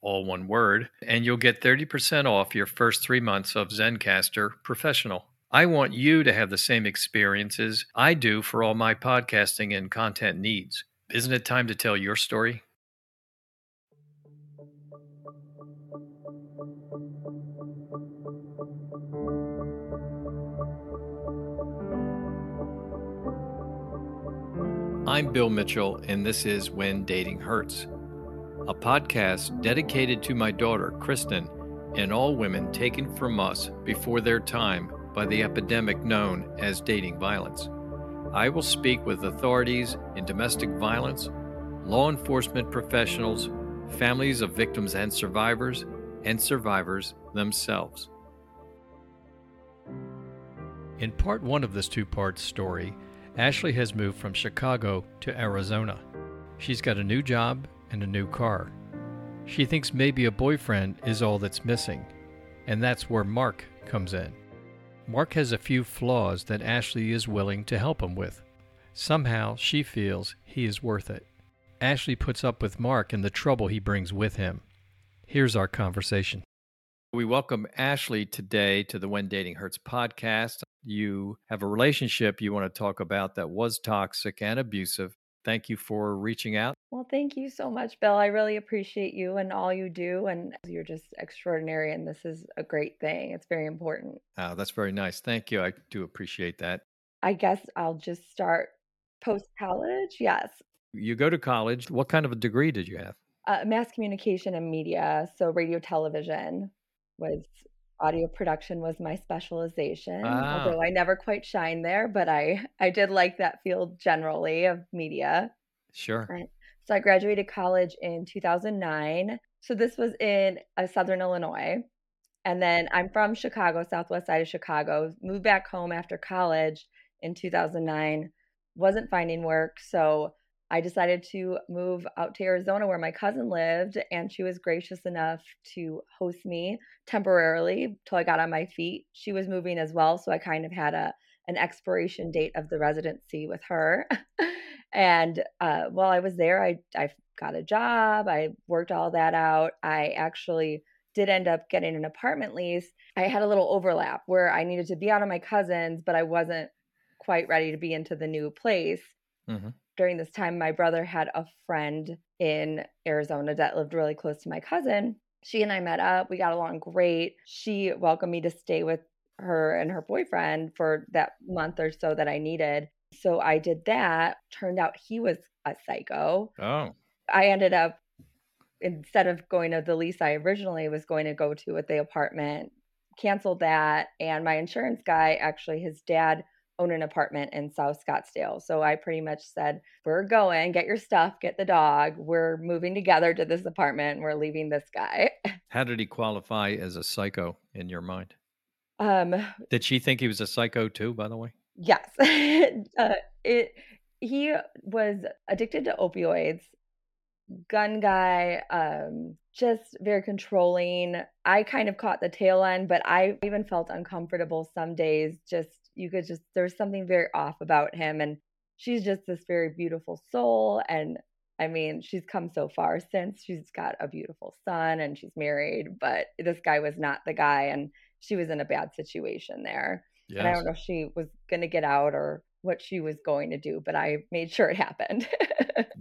all one word, and you'll get 30% off your first 3 months of Zencastr Professional. I want you to have the same experiences I do for all my podcasting and content needs. Isn't it time to tell your story? I'm Bill Mitchell, and this is When Dating Hurts, a podcast dedicated to my daughter, Kristen, and all women taken from us before their time by the epidemic known as dating violence. I will speak with authorities in domestic violence, law enforcement professionals, families of victims and survivors themselves. In part one of this two-part story, Ashley has moved from Chicago to Arizona. She's got a new job and a new car. She thinks maybe a boyfriend is all that's missing, and that's where Mark comes in. Mark has a few flaws that Ashley is willing to help him with. Somehow, she feels he is worth it. Ashley puts up with Mark and the trouble he brings with him. Here's our conversation. We welcome Ashley today to the When Dating Hurts podcast. You have a relationship you want to talk about that was toxic and abusive. Thank you for reaching out. Well, thank you so much, Bill. I really appreciate you and all you do, and you're just extraordinary, and this is a great thing. It's very important. Oh, that's very nice. Thank you. I do appreciate that. I guess I'll just start post-college. Yes. You go to college. What kind of a degree did you have? Mass communication and media, so radio, television. Audio production was my specialization, although I never quite shined there, but I did like that field generally of media. Sure. And so I graduated college in 2009. So this was in Southern Illinois. And then I'm from Chicago, southwest side of Chicago, moved back home after college in 2009, wasn't finding work. So I decided to move out to Arizona where my cousin lived, and she was gracious enough to host me temporarily till I got on my feet. She was moving as well, so I kind of had an expiration date of the residency with her. And while I was there, I got a job. I worked all that out. I actually did end up getting an apartment lease. I had a little overlap where I needed to be out of my cousin's, but I wasn't quite ready to be into the new place. Mm-hmm. During this time, my brother had a friend in Arizona that lived really close to my cousin. She and I met up. We got along great. She welcomed me to stay with her and her boyfriend for that month or so that I needed. So I did that. Turned out he was a psycho. Oh. I ended up, instead of going to the lease I originally was going to go to at the apartment, canceled that. And my insurance guy, actually his dad, own an apartment in South Scottsdale. So I pretty much said, we're going, get your stuff, get the dog. We're moving together to this apartment. We're leaving this guy. How did he qualify as a psycho in your mind? Did she think he was a psycho too, by the way? Yes. He was addicted to opioids, gun guy, just very controlling. I kind of caught the tail end, but I even felt uncomfortable some days. There's something very off about him. And she's just this very beautiful soul. And I mean, she's come so far since. She's got a beautiful son and she's married, but this guy was not the guy. And she was in a bad situation there. Yes. And I don't know if she was going to get out or what she was going to do, but I made sure it happened.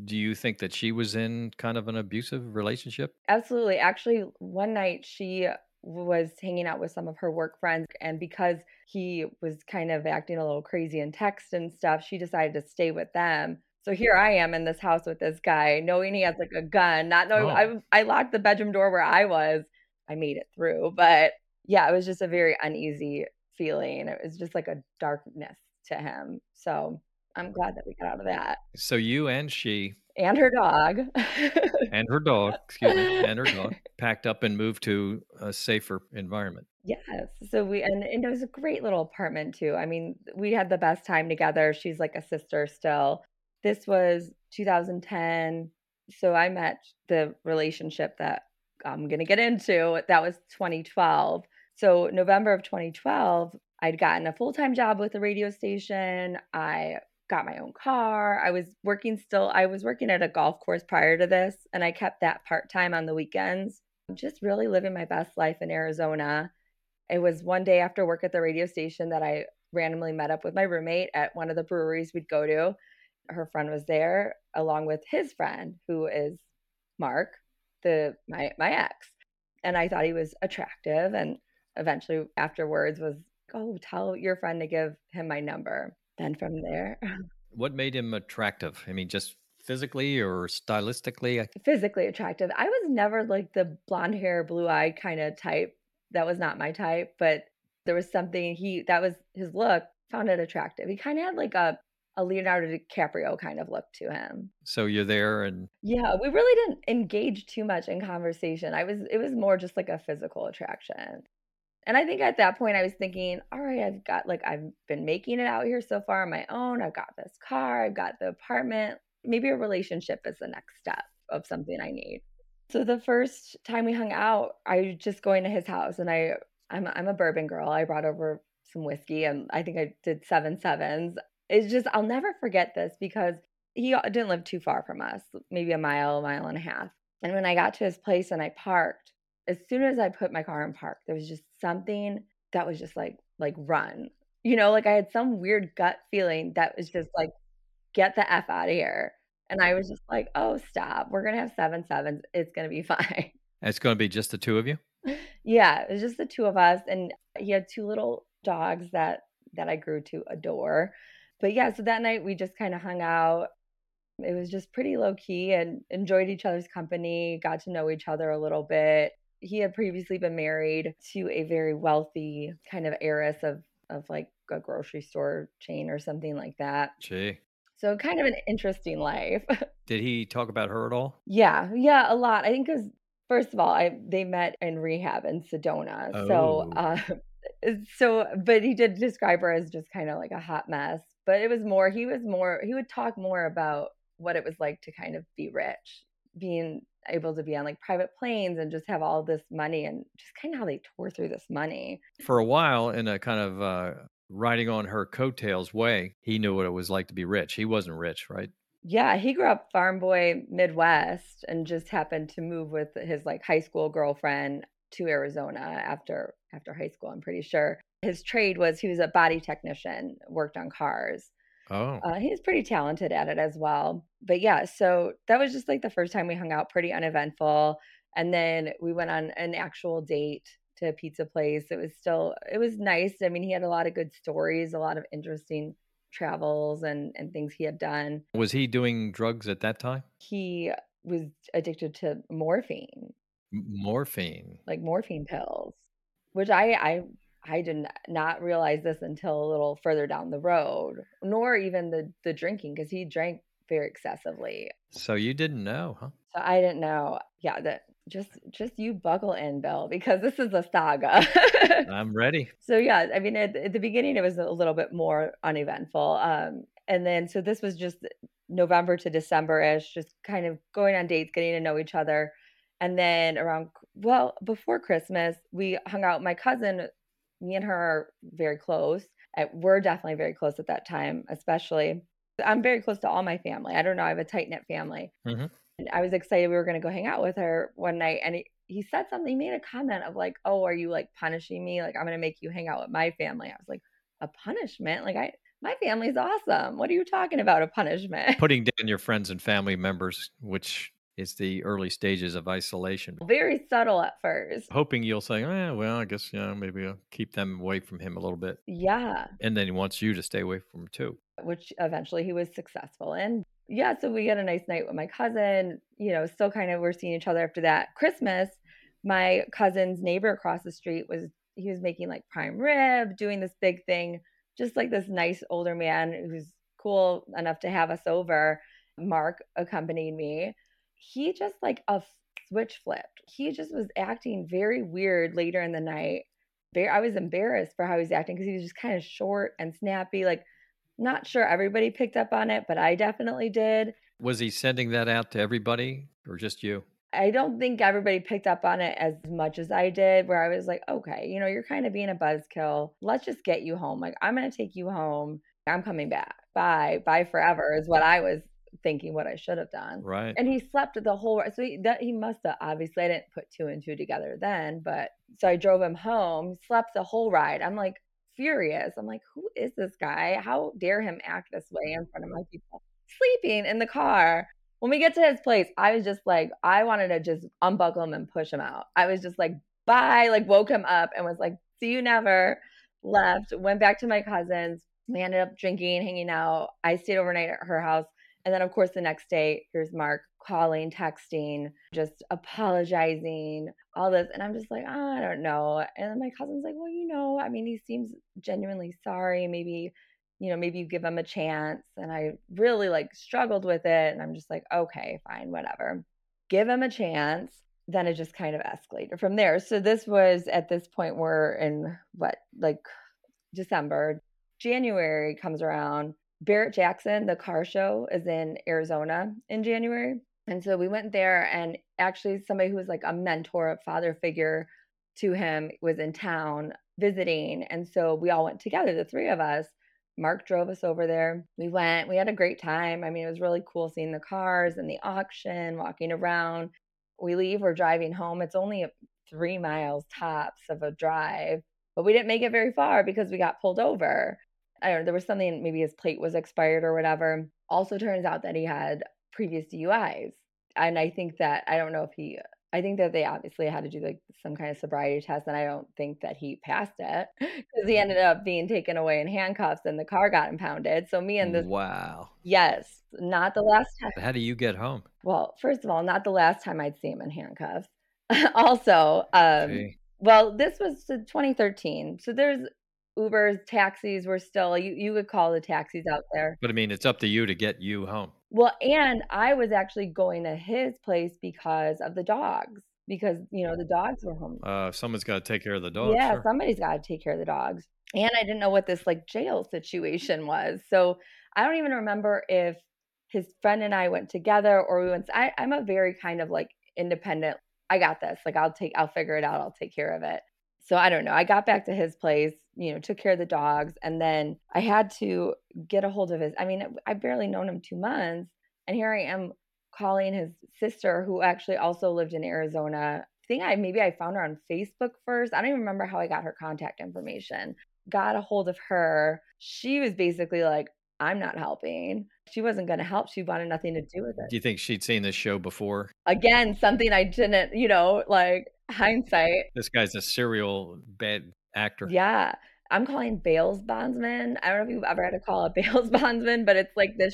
Do you think that she was in kind of an abusive relationship? Absolutely. Actually, one night she was hanging out with some of her work friends. And because he was kind of acting a little crazy in text and stuff, she decided to stay with them. So here I am in this house with this guy, knowing he has like a gun, not knowing I locked the bedroom door where I was. I made it through. But yeah, it was just a very uneasy feeling. It was just like a darkness to him. So I'm glad that we got out of that. So you and she. And her dog. And her dog, excuse me. And her dog packed up and moved to a safer environment. Yes. So and it was a great little apartment too. I mean, we had the best time together. She's like a sister still. This was 2010. So I met the relationship that I'm going to get into. That was 2012. So November of 2012, I'd gotten a full-time job with a radio station. I got my own car. I was working at a golf course prior to this, and I kept that part-time on the weekends. Just really living my best life in Arizona. It was one day after work at the radio station that I randomly met up with my roommate at one of the breweries we'd go to. Her friend was there along with his friend, who is Mark, my ex. And I thought he was attractive, and eventually afterwards was, tell your friend to give him my number. Then from there. What made him attractive? I mean, just physically or stylistically? Physically attractive. I was never like the blonde hair, blue eye kind of type. That was not my type, but there was something that was his look, found it attractive. He kind of had like a Leonardo DiCaprio kind of look to him. So you're there and... Yeah, we really didn't engage too much in conversation. It was more just like a physical attraction. And I think at that point I was thinking, all right, I've been making it out here so far on my own. I've got this car. I've got the apartment. Maybe a relationship is the next step of something I need. So the first time we hung out, I was just going to his house, and I'm a bourbon girl. I brought over some whiskey, and I think I did 7 sevens. It's just, I'll never forget this because he didn't live too far from us, maybe a mile and a half. And when I got to his place and I parked, as soon as I put my car in park, there was just something that was just like run, I had some weird gut feeling that was just like, get the F out of here. And I was just like, oh, stop. We're going to have 7 sevens. It's going to be fine. It's going to be just the two of you? Yeah, it was just the two of us. And he had 2 little dogs that I grew to adore. But yeah, so that night we just kind of hung out. It was just pretty low key and enjoyed each other's company, got to know each other a little bit. He had previously been married to a very wealthy kind of heiress of like a grocery store chain or something like that. Gee. So kind of an interesting life. Did he talk about her at all? Yeah, a lot. I think because first of all, they met in rehab in Sedona. Oh. So but he did describe her as just kind of like a hot mess. But it was more, he would talk more about what it was like to kind of be rich, being able to be on like private planes and just have all this money and just kind of how they tore through this money. For a while, in a kind of riding on her coattails way, he knew what it was like to be rich. He wasn't rich, right? Yeah, he grew up farm boy Midwest and just happened to move with his like high school girlfriend to Arizona after high school, I'm pretty sure. His trade was he was a body technician, worked on cars. Oh. He was pretty talented at it as well. But yeah, so that was just like the first time we hung out, pretty uneventful. And then we went on an actual date to a pizza place. It was nice. I mean, he had a lot of good stories, a lot of interesting travels and things he had done. Was he doing drugs at that time? He was addicted to morphine. Morphine? Like morphine pills, which I did not realize this until a little further down the road, nor even the drinking, because he drank very excessively. So you didn't know, huh? So I didn't know. Yeah, that just you buckle in, Bill, because this is a saga. I'm ready. So yeah, I mean, at the beginning, it was a little bit more uneventful. And then, so this was just November to December-ish, just kind of going on dates, getting to know each other. And then before Christmas, we hung out. My cousin, me and her are very close. We're definitely very close at that time, especially. I'm very close to all my family. I don't know. I have a tight-knit family. Mm-hmm. And I was excited we were going to go hang out with her one night. And he said something. He made a comment of like, oh, are you like punishing me? Like, I'm going to make you hang out with my family. I was like, a punishment? Like, my family's awesome. What are you talking about, a punishment? Putting down your friends and family members, which It's the early stages of isolation. Very subtle at first. Hoping you'll say, oh, well, I guess, you know, maybe I'll keep them away from him a little bit. Yeah. And then he wants you to stay away from him too. Which eventually he was successful in. Yeah, so we had a nice night with my cousin. You know, still kind of we're seeing each other after that. Christmas, my cousin's neighbor across the street was making like prime rib, doing this big thing. Just like this nice older man who's cool enough to have us over. Mark accompanied me. He just like a switch flipped. He just was acting very weird later in the night. I was embarrassed for how he was acting because he was just kind of short and snappy. Like, not sure everybody picked up on it, but I definitely did. Was he sending that out to everybody or just you? I don't think everybody picked up on it as much as I did, where I was like, okay, you know, you're kind of being a buzzkill. Let's just get you home. Like, I'm going to take you home. I'm coming back. Bye. Bye forever is what I was thinking what I should have done. Right. And he slept the whole, so he must have, obviously I didn't put two and two together then, but so I drove him home, slept the whole ride. I'm like furious. I'm like, who is this guy? How dare him act this way in front of my people? Sleeping in the car. When we get to his place, I was just like, I wanted to just unbuckle him and push him out. I was just like, bye, like woke him up and was like, see you never. Left, went back to my cousin's. We ended up drinking, hanging out. I stayed overnight at her house. And then, of course, the next day, here's Mark calling, texting, just apologizing, all this. And I'm just like, I don't know. And then my cousin's like, well, you know, I mean, he seems genuinely sorry. Maybe, you know, maybe you give him a chance. And I really like struggled with it. And I'm just like, okay, fine, whatever. Give him a chance. Then it just kind of escalated from there. So this was at this point, we're in what, like December, January comes around. Barrett Jackson, the car show, is in Arizona in January. And so we went there, and actually somebody who was like a mentor, a father figure to him was in town visiting. And so we all went together, the three of us. Mark drove us over there. We went, we had a great time. I mean, it was really cool seeing the cars and the auction, walking around. We leave, we're driving home. It's only 3 miles tops of a drive, but we didn't make it very far because we got pulled over. I don't know, there was something, maybe his plate was expired or whatever. Also turns out that he had previous DUIs. And I think that, I don't know if he, I think that they obviously had to do like some kind of sobriety test. And I don't think that he passed it because he ended up being taken away in handcuffs and the car got impounded. So me and this. Wow. Yes. Not the last time. How do you get home? Well, first of all, not the last time I'd see him in handcuffs. Also, well, this was 2013. So there's. Ubers, taxis were still, you would call the taxis out there. But I mean, it's up to you to get you home. Well, and I was actually going to his place because of the dogs, because, you know, the dogs were home. Someone's got to take care of the dogs. Yeah, sure. Somebody's got to take care of the dogs. And I didn't know what this like jail situation was. So I don't even remember if his friend and I went together or we went, I'm a very kind of like independent. I got this. Like I'll figure it out. I'll take care of it. So I don't know. I got back to his place, you know, took care of the dogs. And then I had to get a hold of his, I mean, I barely known him 2 months. And here I am calling his sister who actually also lived in Arizona. I think maybe I found her on Facebook first. I don't even remember how I got her contact information. Got a hold of her. She was basically like, I'm not helping. She wasn't going to help. She wanted nothing to do with it. Do you think she'd seen this show before? Again, something I didn't, you know, like hindsight. This guy's a serial bad actor. Yeah. I'm calling bail bondsman. I don't know if you've ever had to call a bail bondsman, but it's like the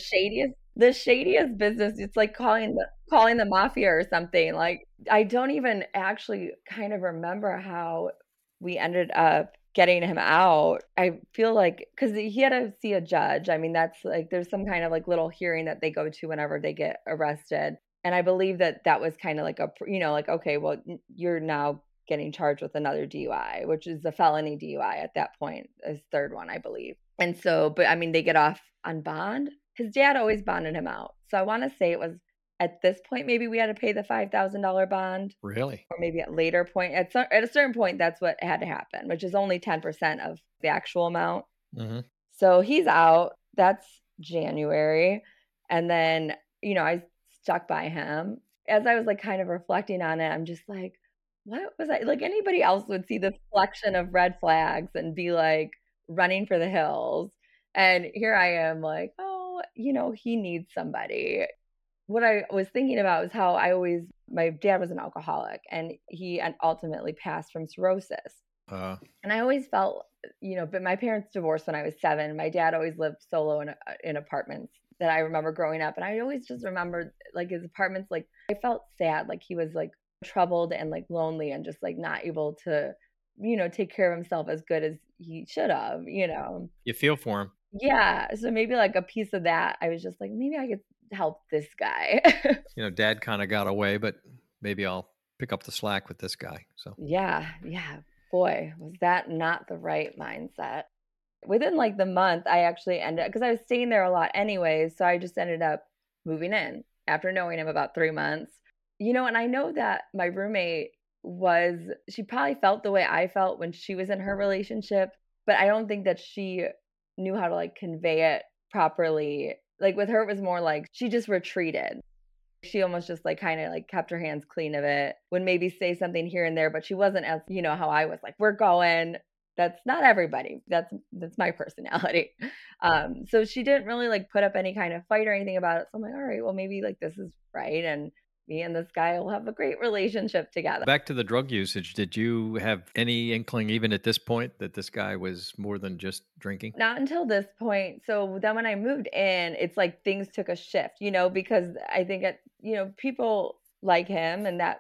shadiest business. It's like calling the mafia or something. Like I don't even actually kind of remember how we ended up getting him out. I feel like, because he had to see a judge. I mean, that's like, there's some kind of like little hearing that they go to whenever they get arrested. And I believe that that was kind of like a, you know, like, okay, well, you're now getting charged with another DUI, which is a felony DUI at that point, his third one, I believe. And so, but I mean, they get off on bond. His dad always bonded him out. So I want to say it was at this point, maybe we had to pay the $5,000 bond. Really? Or maybe at later point, at a certain point, that's what had to happen, which is only 10% of the actual amount. Mm-hmm. So he's out. That's January. And then, you know, I stuck by him. As I was like kind of reflecting on it, I'm just like, what was I? Like anybody else would see this collection of red flags and be like running for the hills. And here I am like, oh, you know, he needs somebody. what I was thinking about was how I always, my dad was an alcoholic and he ultimately passed from cirrhosis. And I always felt, you know, but my parents divorced when I was 7. My dad always lived solo in apartments that I remember growing up. And I always just remembered like his apartments, like I felt sad, like he was like troubled and like lonely and just like not able to, you know, take care of himself as good as he should have, you know. You feel for him. Yeah. So maybe like a piece of that, I was just like, maybe I could help this guy. You know, dad kind of got away, but maybe I'll pick up the slack with this guy. So yeah. Boy, was that not the right mindset. Within like the month, I actually ended up, because I was staying there a lot anyway, so I just ended up moving in after knowing him about 3 months. You know, and I know that my roommate was, she probably felt the way I felt when she was in her relationship, but I don't think that she knew how to like convey it properly. Like with her, it was more like she just retreated. She almost just like kind of like kept her hands clean of it, would maybe say something here and there, but she wasn't as, you know, how I was like, we're going. That's not everybody. That's my personality. So she didn't really like put up any kind of fight or anything about it. So I'm like, all right, well, maybe like this is right. And me and this guy will have a great relationship together. Back to the drug usage. Did you have any inkling even at this point that this guy was more than just drinking? Not until this point. So then when I moved in, it's like things took a shift, you know, because I think, you know, people like him and that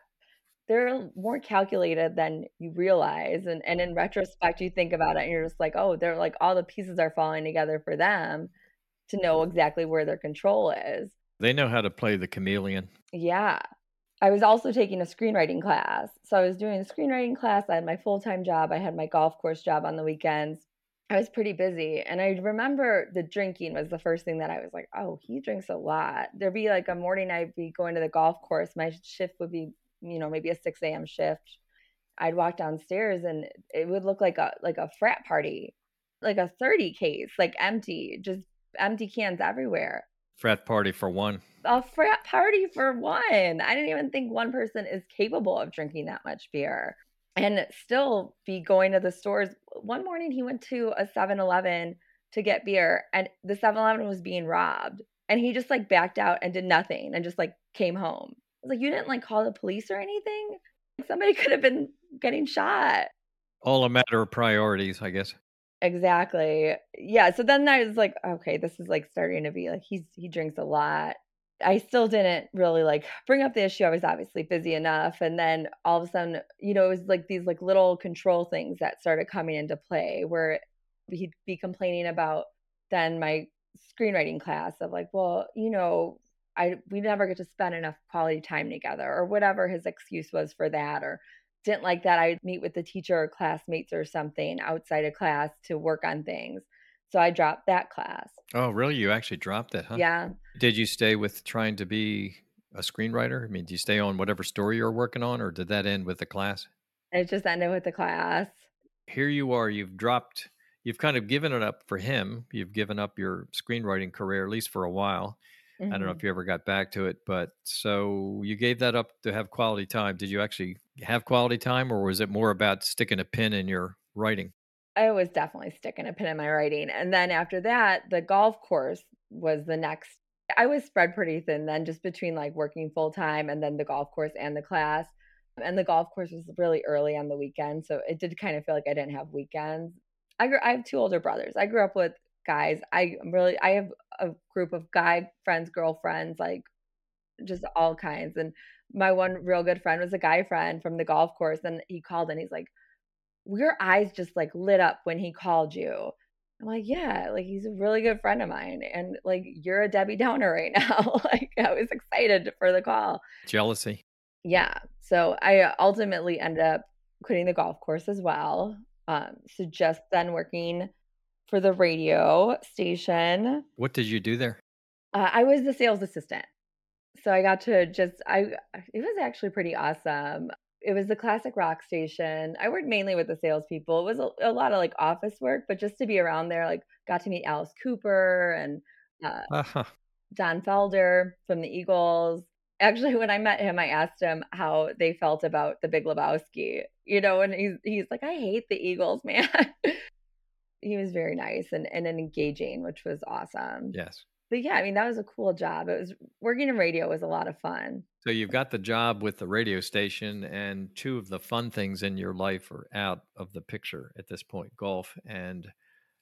they're more calculated than you realize. And in retrospect, you think about it and you're just like, oh, they're like all the pieces are falling together for them to know exactly where their control is. They know how to play the chameleon. Yeah. I was also taking a screenwriting class. So I was doing a screenwriting class. I had my full-time job. I had my golf course job on the weekends. I was pretty busy. And I remember the drinking was the first thing that I was like, oh, he drinks a lot. There'd be like a morning I'd be going to the golf course. My shift would be, you know, maybe a 6 a.m. shift. I'd walk downstairs and it would look like a frat party, like a 30 case, like empty, just empty cans everywhere. Frat party for one. A frat party for one. I didn't even think one person is capable of drinking that much beer and still be going to the stores. One morning he went to a 7-Eleven to get beer and the 7-Eleven was being robbed. And he just like backed out and did nothing and just like came home. I was like, you didn't like call the police or anything? Somebody could have been getting shot. All a matter of priorities, I guess. Exactly. Yeah. So then I was like, okay, this is like starting to be like, he drinks a lot. I still didn't really like bring up the issue. I was obviously busy enough. And then all of a sudden, you know, it was like these like little control things that started coming into play where he'd be complaining about then my screenwriting class of like, well, you know, we never get to spend enough quality time together or whatever his excuse was for that, or didn't like that I'd meet with the teacher or classmates or something outside of class to work on things. So I dropped that class. Oh, really? You actually dropped it, huh? Yeah. Did you stay with trying to be a screenwriter? I mean, do you stay on whatever story you're working on, or did that end with the class? It just ended with the class. Here you are. You've kind of given it up for him. You've given up your screenwriting career, at least for a while. Mm-hmm. I don't know if you ever got back to it, but so you gave that up to have quality time. Did you actually have quality time, or was it more about sticking a pin in your writing? I was definitely sticking a pin in my writing. And then after that, the golf course was the next. I was spread pretty thin then, just between like working full time and then the golf course and the class. And the golf course was really early on the weekend. So it did kind of feel like I didn't have weekends. I have 2 older brothers. I grew up with guys. I have a group of guy friends, girlfriends, like just all kinds. And my one real good friend was a guy friend from the golf course. And he called and he's like, your eyes just like lit up when he called you. I'm like, yeah, like he's a really good friend of mine. And like, you're a Debbie Downer right now. Like I was excited for the call. Jealousy. Yeah. So I ultimately ended up quitting the golf course as well. So just then working for the radio station. What did you do there? I was the sales assistant. So I got to it was actually pretty awesome. It was the classic rock station. I worked mainly with the salespeople. It was a lot of like office work, but just to be around there, like got to meet Alice Cooper and Don Felder from the Eagles. Actually, when I met him, I asked him how they felt about the Big Lebowski, you know, and he's like, I hate the Eagles, man. He was very nice and engaging, which was awesome. Yes. But yeah, I mean, that was a cool job. It was working in radio was a lot of fun. So you've got the job with the radio station, and two of the fun things in your life are out of the picture at this point, golf and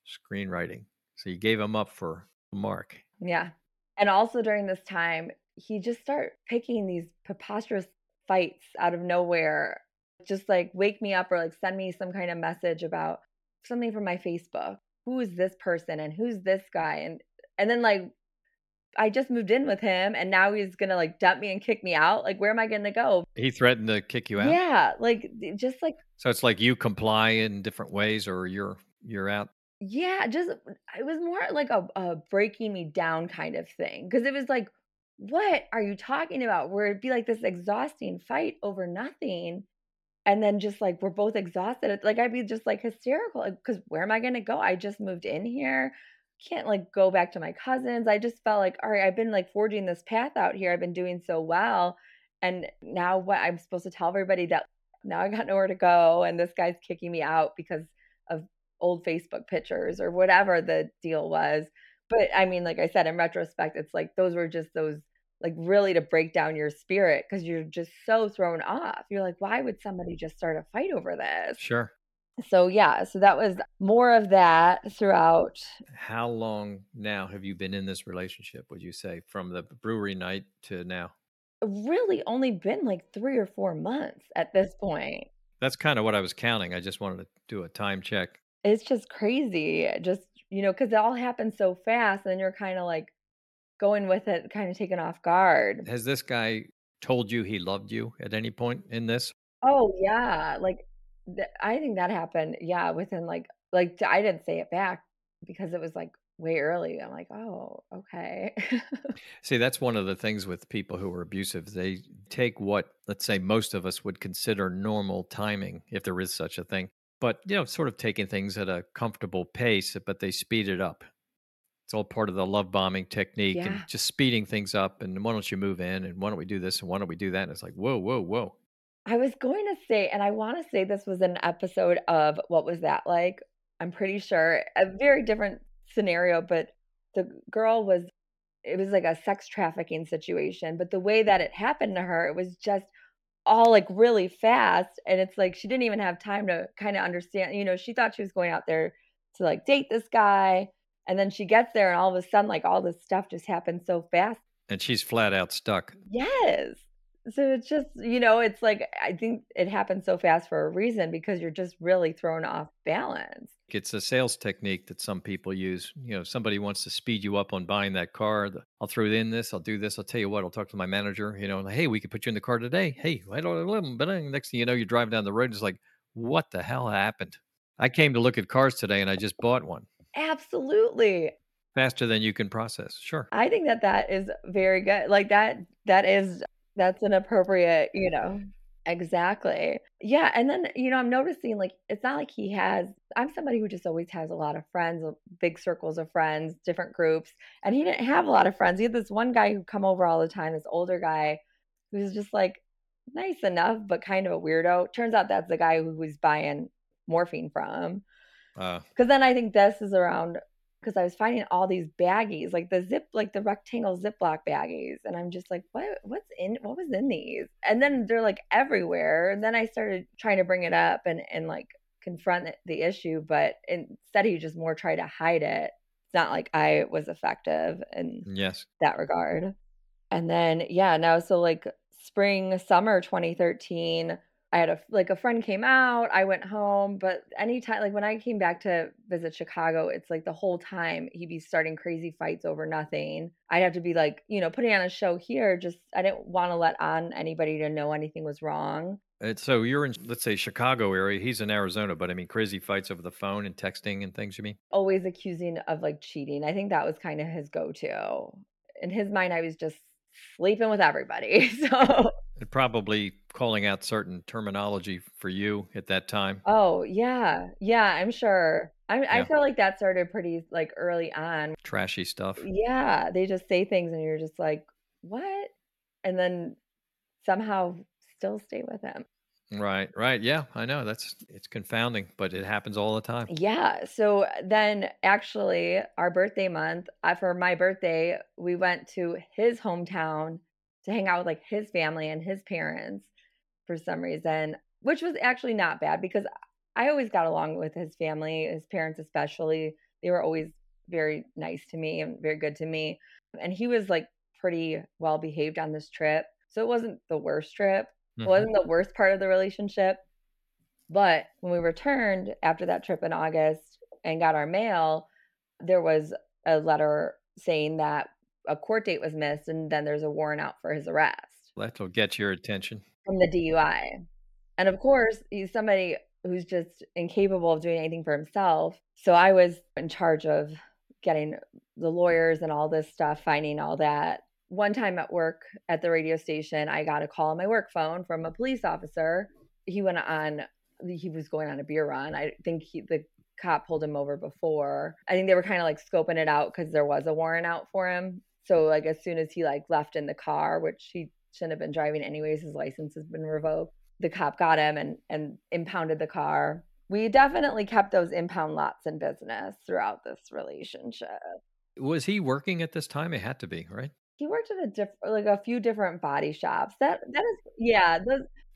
screenwriting. So you gave them up for Mark. Yeah. And also during this time, he just started picking these preposterous fights out of nowhere. Just like wake me up or like send me some kind of message about something from my Facebook. Who is this person and who's this guy? And then like, I just moved in with him and now he's going to like dump me and kick me out. Like, where am I going to go? He threatened to kick you out? Yeah. Like, just like. So it's like you comply in different ways or you're out. Yeah. Just, it was more like a breaking me down kind of thing. Cause it was like, what are you talking about? Where it'd be like this exhausting fight over nothing. And then just like, we're both exhausted. Like, I'd be just like hysterical. Like, cause where am I going to go? I just moved in here. Can't like go back to my cousins. I just felt like, all right, I've been like forging this path out here. I've been doing so well. And now what? I'm supposed to tell everybody that now I got nowhere to go. And this guy's kicking me out because of old Facebook pictures or whatever the deal was. But I mean, like I said, in retrospect, it's like, those were just those like really to break down your spirit. Cause you're just so thrown off. You're like, why would somebody just start a fight over this? Sure. So yeah, so that was more of that throughout. How long now have you been in this relationship, would you say, from the brewery night to now? Really only been like 3 or 4 months at this point. That's kind of what I was counting. I just wanted to do a time check. It's just crazy. Just, you know, because it all happened so fast and you're kind of like going with it, kind of taken off guard. Has this guy told you he loved you at any point in this? Oh, yeah. Like, I think that happened. Yeah. Within like I didn't say it back because it was like way early. I'm like, oh, okay. See, that's one of the things with people who are abusive. They take what, let's say most of us would consider normal timing, if there is such a thing, but you know, sort of taking things at a comfortable pace, but they speed it up. It's all part of the love bombing technique and just speeding things up. And why don't you move in? And why don't we do this? And why don't we do that? And it's like, whoa, whoa, whoa. I was going to say, and I want to say this was an episode of What Was That Like? I'm pretty sure a very different scenario, but the girl was, it was like a sex trafficking situation, but the way that it happened to her, it was just all like really fast. And it's like, she didn't even have time to kind of understand, you know, she thought she was going out there to like date this guy. And then she gets there and all of a sudden, like all this stuff just happened so fast. And she's flat out stuck. Yes. So it's just, you know, it's like, I think it happens so fast for a reason because you're just really thrown off balance. It's a sales technique that some people use. You know, somebody wants to speed you up on buying that car. I'll throw in this. I'll do this. I'll tell you what, I'll talk to my manager, you know, and, hey, we could put you in the car today. Hey, I don't know. But next thing you know, you're driving down the road. And it's like, what the hell happened? I came to look at cars today and I just bought one. Absolutely. Faster than you can process. Sure. I think that that is very good. Like that is... That's an appropriate, you know, exactly. Yeah. And then, you know, I'm noticing like, it's not like he has, I'm somebody who just always has a lot of friends, big circles of friends, different groups. And he didn't have a lot of friends. He had this one guy who come over all the time, this older guy who's just like nice enough, but kind of a weirdo. Turns out that's the guy who was buying morphine from. Cause then I think this is around, cause I was finding all these baggies, like the zip, like the rectangle Ziploc baggies. And I'm just like, what was in these? And then they're like everywhere. And then I started trying to bring it up and like confront the issue, but instead he just more tried to hide it. It's not like I was effective in that regard. And then, yeah, now, so like spring, summer, 2013, I had a friend came out, I went home, but anytime, like when I came back to visit Chicago, it's like the whole time he'd be starting crazy fights over nothing. I'd have to be like, you know, putting on a show here, just, I didn't want to let on anybody to know anything was wrong. And so you're in, let's say Chicago area, he's in Arizona, but I mean, crazy fights over the phone and texting and things, you mean? Always accusing of like cheating. I think that was kind of his go-to. In his mind, I was just sleeping with everybody, so... Probably calling out certain terminology for you at that time. Oh, yeah. Yeah, I'm sure. I feel like that started pretty like early on. Trashy stuff. Yeah. They just say things and you're just like, what? And then somehow still stay with him. Right. Yeah, I know. It's confounding, but it happens all the time. Yeah. So then actually our birthday month, for my birthday, we went to his hometown to hang out with like his family and his parents for some reason, which was actually not bad because I always got along with his family, his parents especially. They were always very nice to me and very good to me. And he was like pretty well behaved on this trip. So it wasn't the worst trip. It wasn't the worst part of the relationship. But when we returned after that trip in August and got our mail, there was a letter saying that a court date was missed and then there's a warrant out for his arrest. That'll get your attention. From the DUI. And of course, he's somebody who's just incapable of doing anything for himself. So I was in charge of getting the lawyers and all this stuff, finding all that. One time at work at the radio station, I got a call on my work phone from a police officer. He was going on a beer run. I think the cop pulled him over before. I think they were kind of like scoping it out because there was a warrant out for him. So like as soon as he like left in the car, which he shouldn't have been driving anyways, his license has been revoked. The cop got him and impounded the car. We definitely kept those impound lots in business throughout this relationship. Was he working at this time? It had to be, right? He worked at a few different body shops. That is, yeah.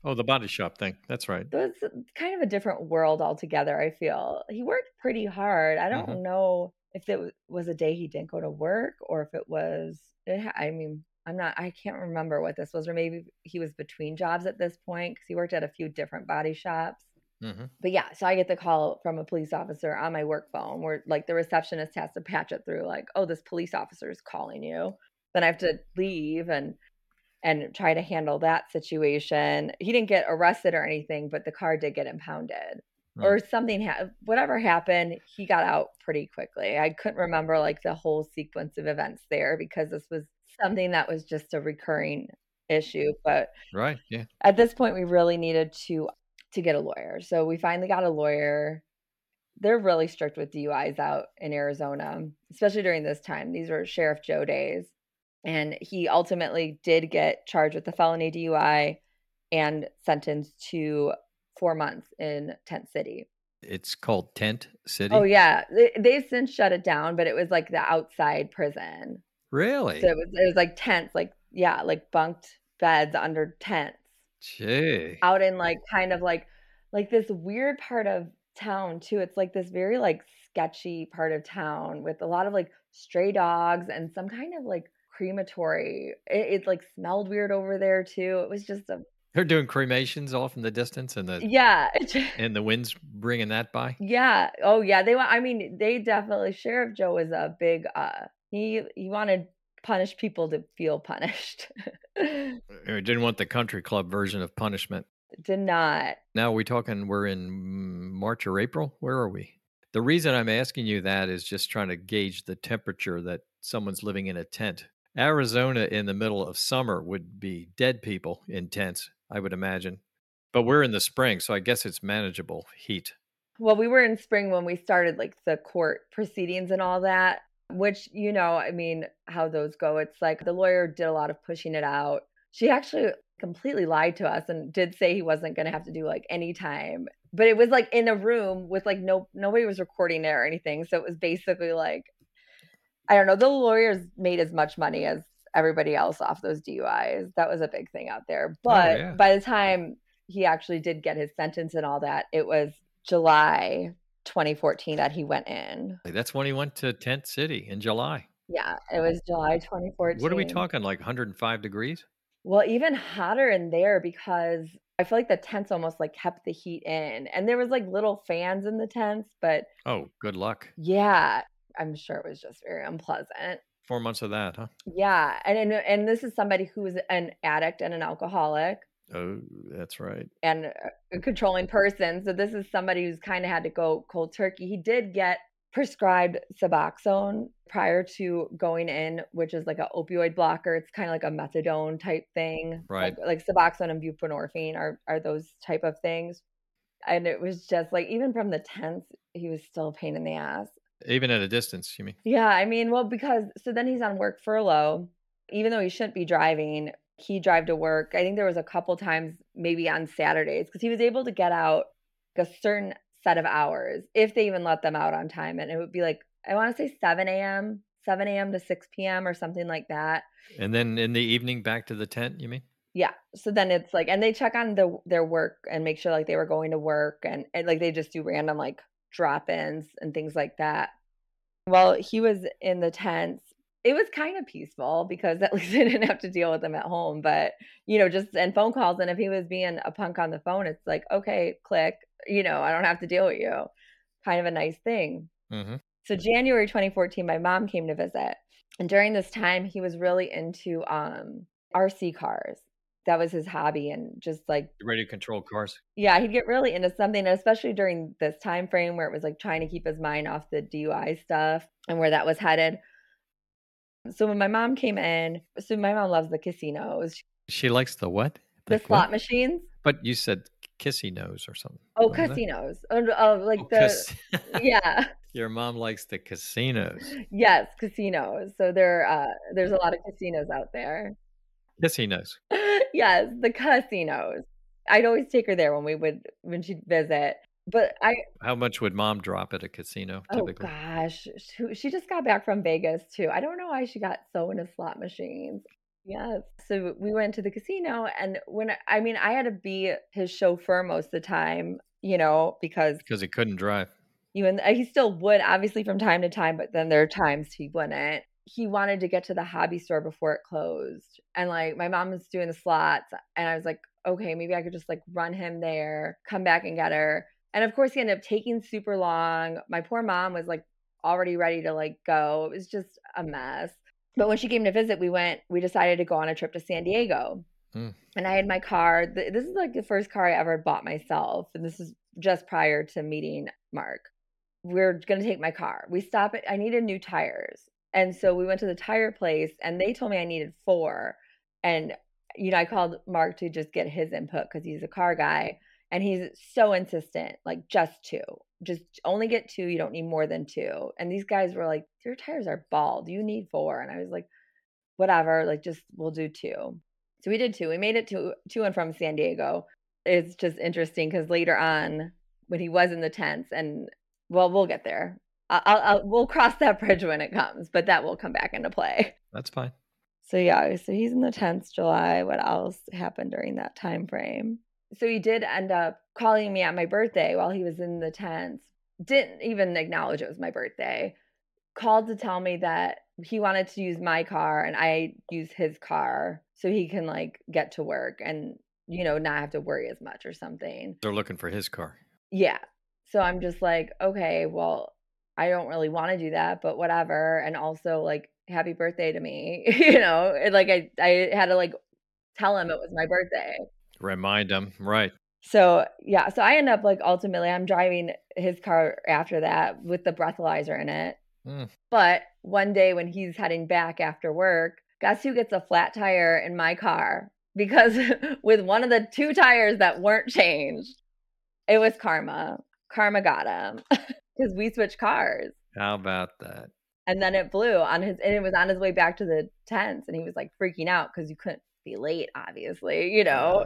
The body shop thing. That's right. That's kind of a different world altogether, I feel. He worked pretty hard. I don't know if it was a day he didn't go to work or if it was, I can't remember what this was, or maybe he was between jobs at this point because he worked at a few different body shops. But yeah, so I get the call from a police officer on my work phone where like the receptionist has to patch it through like, oh, this police officer is calling you. Then I have to leave and try to handle that situation. He didn't get arrested or anything, but the car did get impounded or something. Whatever happened, he got out pretty quickly. I couldn't remember like the whole sequence of events there because this was something that was just a recurring issue. But right, yeah. At this point, we really needed to get a lawyer. So we finally got a lawyer. They're really strict with DUIs out in Arizona, especially during this time. These were Sheriff Joe days. And he ultimately did get charged with the felony DUI and sentenced to 4 months in Tent City. It's called Tent City? Oh, yeah. They've since shut it down, but it was like the outside prison. Really? So it was like tents, like, yeah, like bunked beds under tents. Gee. Out in like kind of like this weird part of town too. It's like this very like sketchy part of town with a lot of like stray dogs and some kind of like crematory. It like smelled weird over there too. It was just they're doing cremations off in the distance and and the wind's bringing that by. Yeah. Oh yeah. They definitely, Sheriff Joe was a big, he wanted punish people to feel punished. I didn't want the country club version of punishment. Did not. Now we're in March or April. Where are we? The reason I'm asking you that is just trying to gauge the temperature that someone's living in a tent. Arizona in the middle of summer would be dead people in tents, I would imagine. But we're in the spring, so I guess it's manageable heat. Well, we were in spring when we started like the court proceedings and all that, which, you know, I mean, how those go. It's like the lawyer did a lot of pushing it out. She actually completely lied to us and did say he wasn't going to have to do like any time. But it was like in a room with like nobody was recording it or anything. So it was basically like, I don't know, the lawyers made as much money as everybody else off those DUIs. That was a big thing out there. But by the time he actually did get his sentence and all that, it was July 2014 that he went in. That's when he went to Tent City in July. Yeah, it was July 2014. What are we talking, like 105 degrees? Well, even hotter in there because I feel like the tents almost like kept the heat in. And there was like little fans in the tents, but... Oh, good luck. Yeah, I'm sure it was just very unpleasant. 4 months of that, huh? Yeah, and this is somebody who was an addict and an alcoholic. Oh, that's right. And a controlling person. So this is somebody who's kind of had to go cold turkey. He did get prescribed Suboxone prior to going in, which is like an opioid blocker. It's kind of like a methadone type thing. Right. Like Suboxone and buprenorphine are those type of things. And it was just like, even from the tents, he was still a pain in the ass. Even at a distance, you mean? Yeah. I mean, well, because then he's on work furlough, even though he shouldn't be driving. he drive to work. I think there was a couple times maybe on Saturdays because he was able to get out a certain set of hours if they even let them out on time. And it would be like, I want to say 7 a.m. to 6 p.m. or something like that. And then in the evening back to the tent, you mean? Yeah. So then it's like, and they check on their work and make sure like they were going to work and like they just do random like drop-ins and things like that. Well, he was in the tents. It was kind of peaceful because at least I didn't have to deal with him at home, but you know, just and phone calls. And if he was being a punk on the phone, it's like, okay, click, you know, I don't have to deal with you. Kind of a nice thing. Mm-hmm. So January 2014, my mom came to visit. And during this time, he was really into RC cars. That was his hobby and just like radio control cars. Yeah, he'd get really into something, and especially during this time frame where it was like trying to keep his mind off the DUI stuff and where that was headed. So when my mom came in, so my mom loves the casinos. She likes the what? The slot machines. But you said casinos or something. Oh, casinos. Yeah. Your mom likes the casinos. Yes, casinos. So there's a lot of casinos out there. Casinos. Yes, the casinos. I'd always take her there when she'd visit. But how much would mom drop at a casino typically? Oh gosh, she just got back from Vegas too. I don't know why she got so into slot machines. Yes. So we went to the casino, and I had to be his chauffeur most of the time, you know, because he couldn't drive. He still would obviously from time to time, but then there are times he wouldn't. He wanted to get to the hobby store before it closed. And like my mom was doing the slots, and I was like, okay, maybe I could just like run him there, come back and get her. And of course he ended up taking super long. My poor mom was like already ready to like go. It was just a mess. But when she came to visit, we decided to go on a trip to San Diego. Mm. And I had my car. This is like the first car I ever bought myself. And this is just prior to meeting Mark. We're going to take my car. We stop at, I needed new tires. And so we went to the tire place, and they told me I needed 4. And, you know, I called Mark to just get his input because he's a car guy. And he's so insistent, like just 2, just only get 2. You don't need more than 2. And these guys were like, your tires are bald. You need 4. And I was like, whatever, like just we'll do 2. So we did 2. We made it to and from San Diego. It's just interesting because later on when he was in the tents and well, we'll get there. We'll cross that bridge when it comes, but that will come back into play. That's fine. So yeah, so he's in the tents July. What else happened during that time frame? So he did end up calling me at my birthday while he was in the tents. Didn't even acknowledge it was my birthday. Called to tell me that he wanted to use my car and I use his car so he can like get to work and, you know, not have to worry as much or something. They're looking for his car. Yeah. So I'm just like, okay, well, I don't really want to do that, but whatever. And also like, happy birthday to me. You know, like I had to like tell him it was my birthday. Remind them. Right. So, yeah. So I end up like ultimately I'm driving his car after that with the breathalyzer in it. Mm. But one day when he's heading back after work, guess who gets a flat tire in my car? Because with one of the 2 tires that weren't changed, it was karma. Karma got him because we switched cars. How about that? And then it blew and it was on his way back to the tents. And he was like freaking out because you couldn't be late, obviously, you know.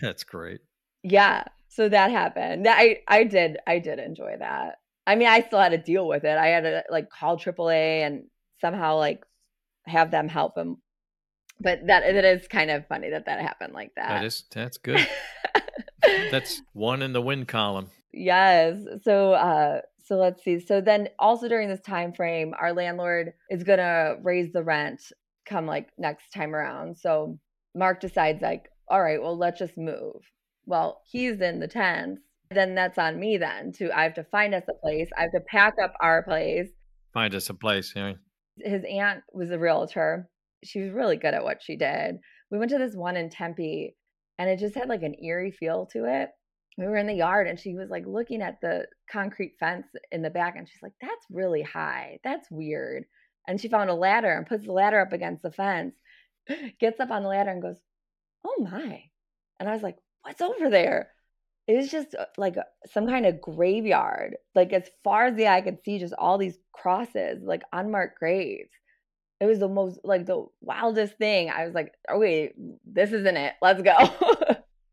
That's great. Yeah, so that happened. I did enjoy that. I mean, I still had to deal with it. I had to like call AAA and somehow like have them help him. But that is kind of funny that happened like that. That's good. That's one in the win column. Yes. So let's see. So then also during this time frame, our landlord is gonna raise the rent come like next time around. So Mark decides like, all right, well, let's just move. Well, he's in the tents. Then that's on me then to, I have to find us a place. I have to pack up our place. Find us a place. Yeah. His aunt was a realtor. She was really good at what she did. We went to this one in Tempe and it just had like an eerie feel to it. We were in the yard and she was like looking at the concrete fence in the back and she's like, that's really high. That's weird. And she found a ladder and puts the ladder up against the fence, gets up on the ladder and goes, oh my. And I was like, what's over there? It was just like some kind of graveyard. Like as far as the eye could see, just all these crosses, like unmarked graves. It was the most, like, the wildest thing. I was like, oh, wait, this isn't it. Let's go.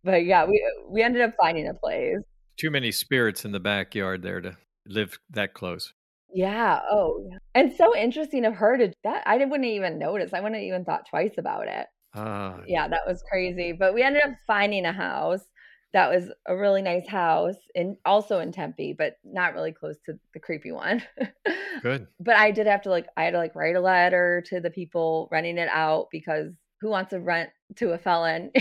But yeah, we ended up finding a place. Too many spirits in the backyard there to live that close. Yeah. Oh, and so interesting of her to that. I wouldn't even notice. I wouldn't even thought twice about it. Yeah, that was crazy. But we ended up finding a house that was a really nice house, and also in Tempe, but not really close to the creepy one. Good. But I did have to I had to write a letter to the people renting it out, because who wants to rent to a felon,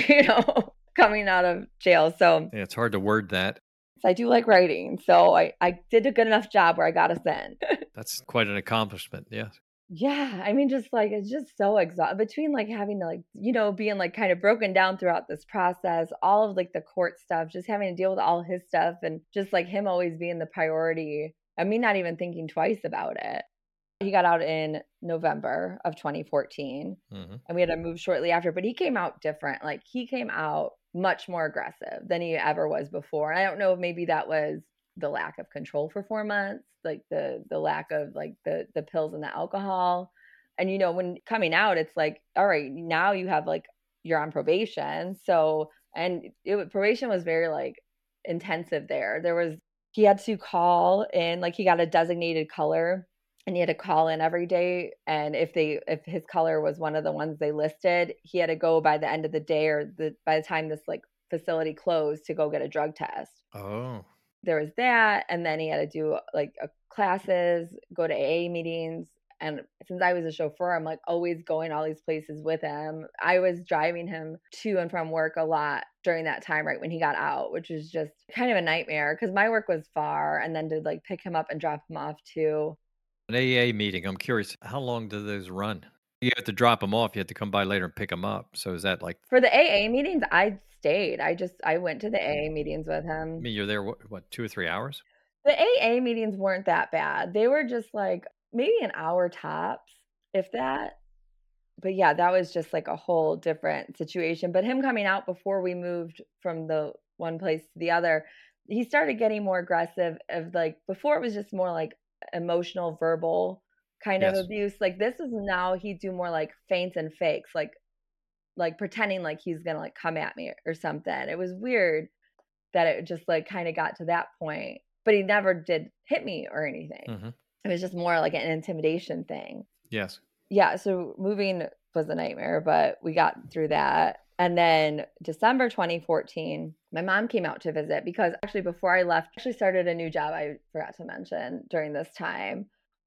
coming out of jail? So yeah, it's hard to word that. I do like writing. So I did a good enough job where I got us in. That's quite an accomplishment. Yeah. Yeah. I mean, it's just so exhausting between having to being kind of broken down throughout this process, all of the court stuff, just having to deal with all his stuff, and just him always being the priority. I mean, not even thinking twice about it. He got out in November of 2014, and we had to move shortly after, but he came out different. He came out much more aggressive than he ever was before. And I don't know if maybe that was the lack of control for 4 months, the lack of the pills and the alcohol. And, when coming out, it's all right, now you have you're on probation. So, and probation was very intensive there. He had to call in, he got a designated color. And he had to call in every day. And if his color was one of the ones they listed, he had to go by the end of the day, or by the time this facility closed, to go get a drug test. Oh. There was that. And then he had to do classes, go to AA meetings. And since I was a chauffeur, I'm always going all these places with him. I was driving him to and from work a lot during that time, right when he got out, which was just kind of a nightmare, because my work was far, and then to pick him up and drop him off too. An AA meeting, I'm curious, how long do those run? You have to drop them off. You have to come by later and pick them up. So is that For the AA meetings, I stayed. I went to the AA meetings with him. I mean, you're there, what 2 or 3 hours? The AA meetings weren't that bad. They were just maybe an hour tops, if that. But yeah, that was just a whole different situation. But him coming out before we moved from the one place to the other, he started getting more aggressive of before it was just more emotional, verbal kind of abuse. This is now he'd do more feints and fakes, pretending he's gonna come at me or something. It was weird that it just kind of got to that point, but he never did hit me or anything. It was just more an intimidation thing. Yes. Yeah. So moving was a nightmare, but we got through that. And then December 2014, my mom came out to visit, because actually before I left, I started a new job. I forgot to mention during this time,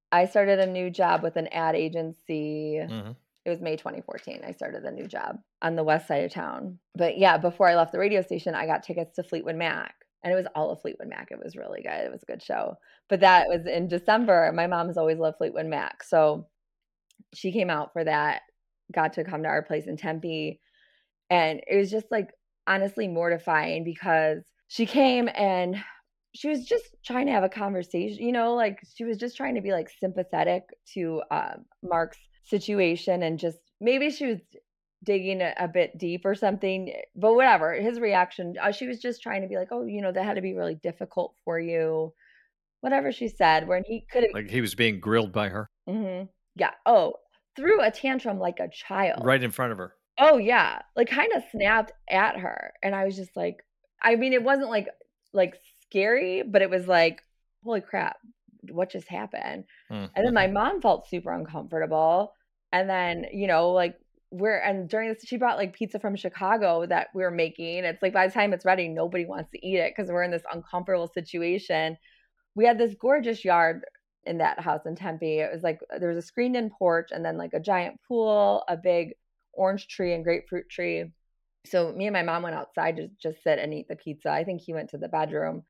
I started a new job with an ad agency. It was May 2014. I started a new job on the west side of town. But yeah, before I left the radio station, I got tickets to Fleetwood Mac. And it was all of Fleetwood Mac. It was really good. It was a good show. But that was in December. My mom has always loved Fleetwood Mac. So she came out for that, got to come to our place in Tempe. And it was just honestly mortifying, because she came and she was just trying to have a conversation, she was just trying to be sympathetic to Mark's situation, and just maybe she was digging a bit deep or something, but whatever. His reaction, she was just trying to be oh, that had to be really difficult for you. Whatever she said, when he could have. He was being grilled by her. Yeah. Oh, threw a tantrum like a child. Right in front of her. Oh yeah, kind of snapped at her, and I was just I mean, it wasn't scary, but it was holy crap, what just happened? And then my mom felt super uncomfortable, and then during this she brought pizza from Chicago that we were making. It's by the time it's ready, nobody wants to eat it because we're in this uncomfortable situation. We had this gorgeous yard in that house in Tempe. It was there was a screened-in porch, and then a giant pool, a big orange tree and grapefruit tree. So me and my mom went outside to just sit and eat the pizza. I think he went to the bedroom,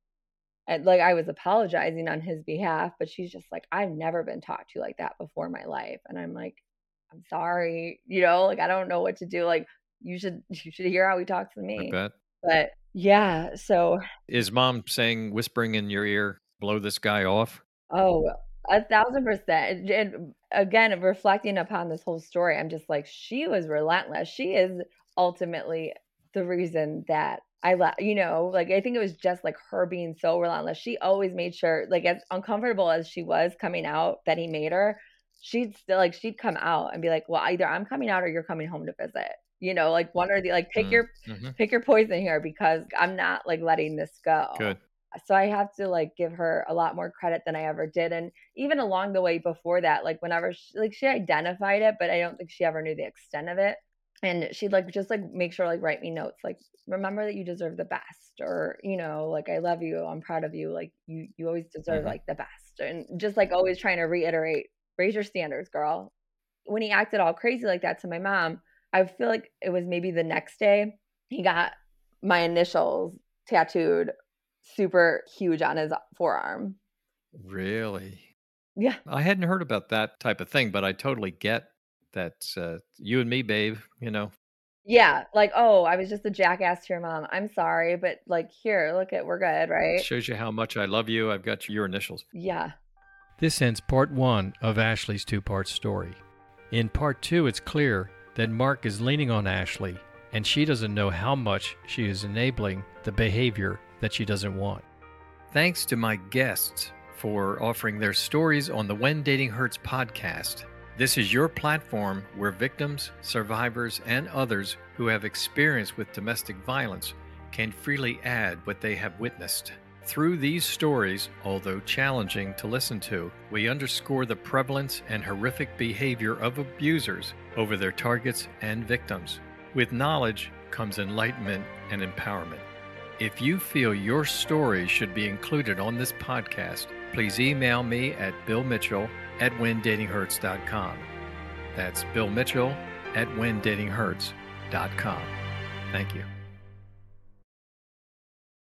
and I was apologizing on his behalf, but she's just I've never been talked to like that before in my life. And I'm I'm sorry, I don't know what to do. You should hear how he talks to me. I bet. But yeah. So is mom whispering in your ear, blow this guy off? Oh, 1,000%. And again, reflecting upon this whole story, I'm just she was relentless. She is ultimately the reason that I left, I think it was just her being so relentless. She always made sure as uncomfortable as she was coming out that he made her, she'd still like, she'd come out and be like, well, either I'm coming out or you're coming home to visit, you know, like one or the, like pick your poison here because I'm not like letting this go. Good. So I have to like give her a lot more credit than I ever did. And even along the way before that, like whenever she identified it, but I don't think she ever knew the extent of it. And she'd like, just like make sure, like write me notes, like, remember that you deserve the best, or, you know, like, I love you. I'm proud of you. Like you always deserve like the best. And just like always trying to reiterate, raise your standards, girl. When he acted all crazy like that to my mom, I feel like it was maybe the next day he got my initials tattooed super huge on his forearm. Really? Yeah. I hadn't heard about that type of thing, but I totally get that. You and me, babe, you know? Yeah. Like, oh, I was just a jackass to your mom. I'm sorry, but like, here, look at, we're good, right? It shows you how much I love you. I've got your initials. Yeah. This ends part one of Ashley's two-part story. In part two, it's clear that Mark is leaning on Ashley, and she doesn't know how much she is enabling the behavior that she doesn't want. Thanks to my guests for offering their stories on the When Dating Hurts podcast. This is your platform where victims, survivors, and others who have experience with domestic violence can freely add what they have witnessed. Through these stories, although challenging to listen to, we underscore the prevalence and horrific behavior of abusers over their targets and victims. With knowledge comes enlightenment and empowerment. If you feel your story should be included on this podcast, please email me at BillMitchell@WhenDatingHurts.com. That's BillMitchell@WhenDatingHurts.com. Thank you.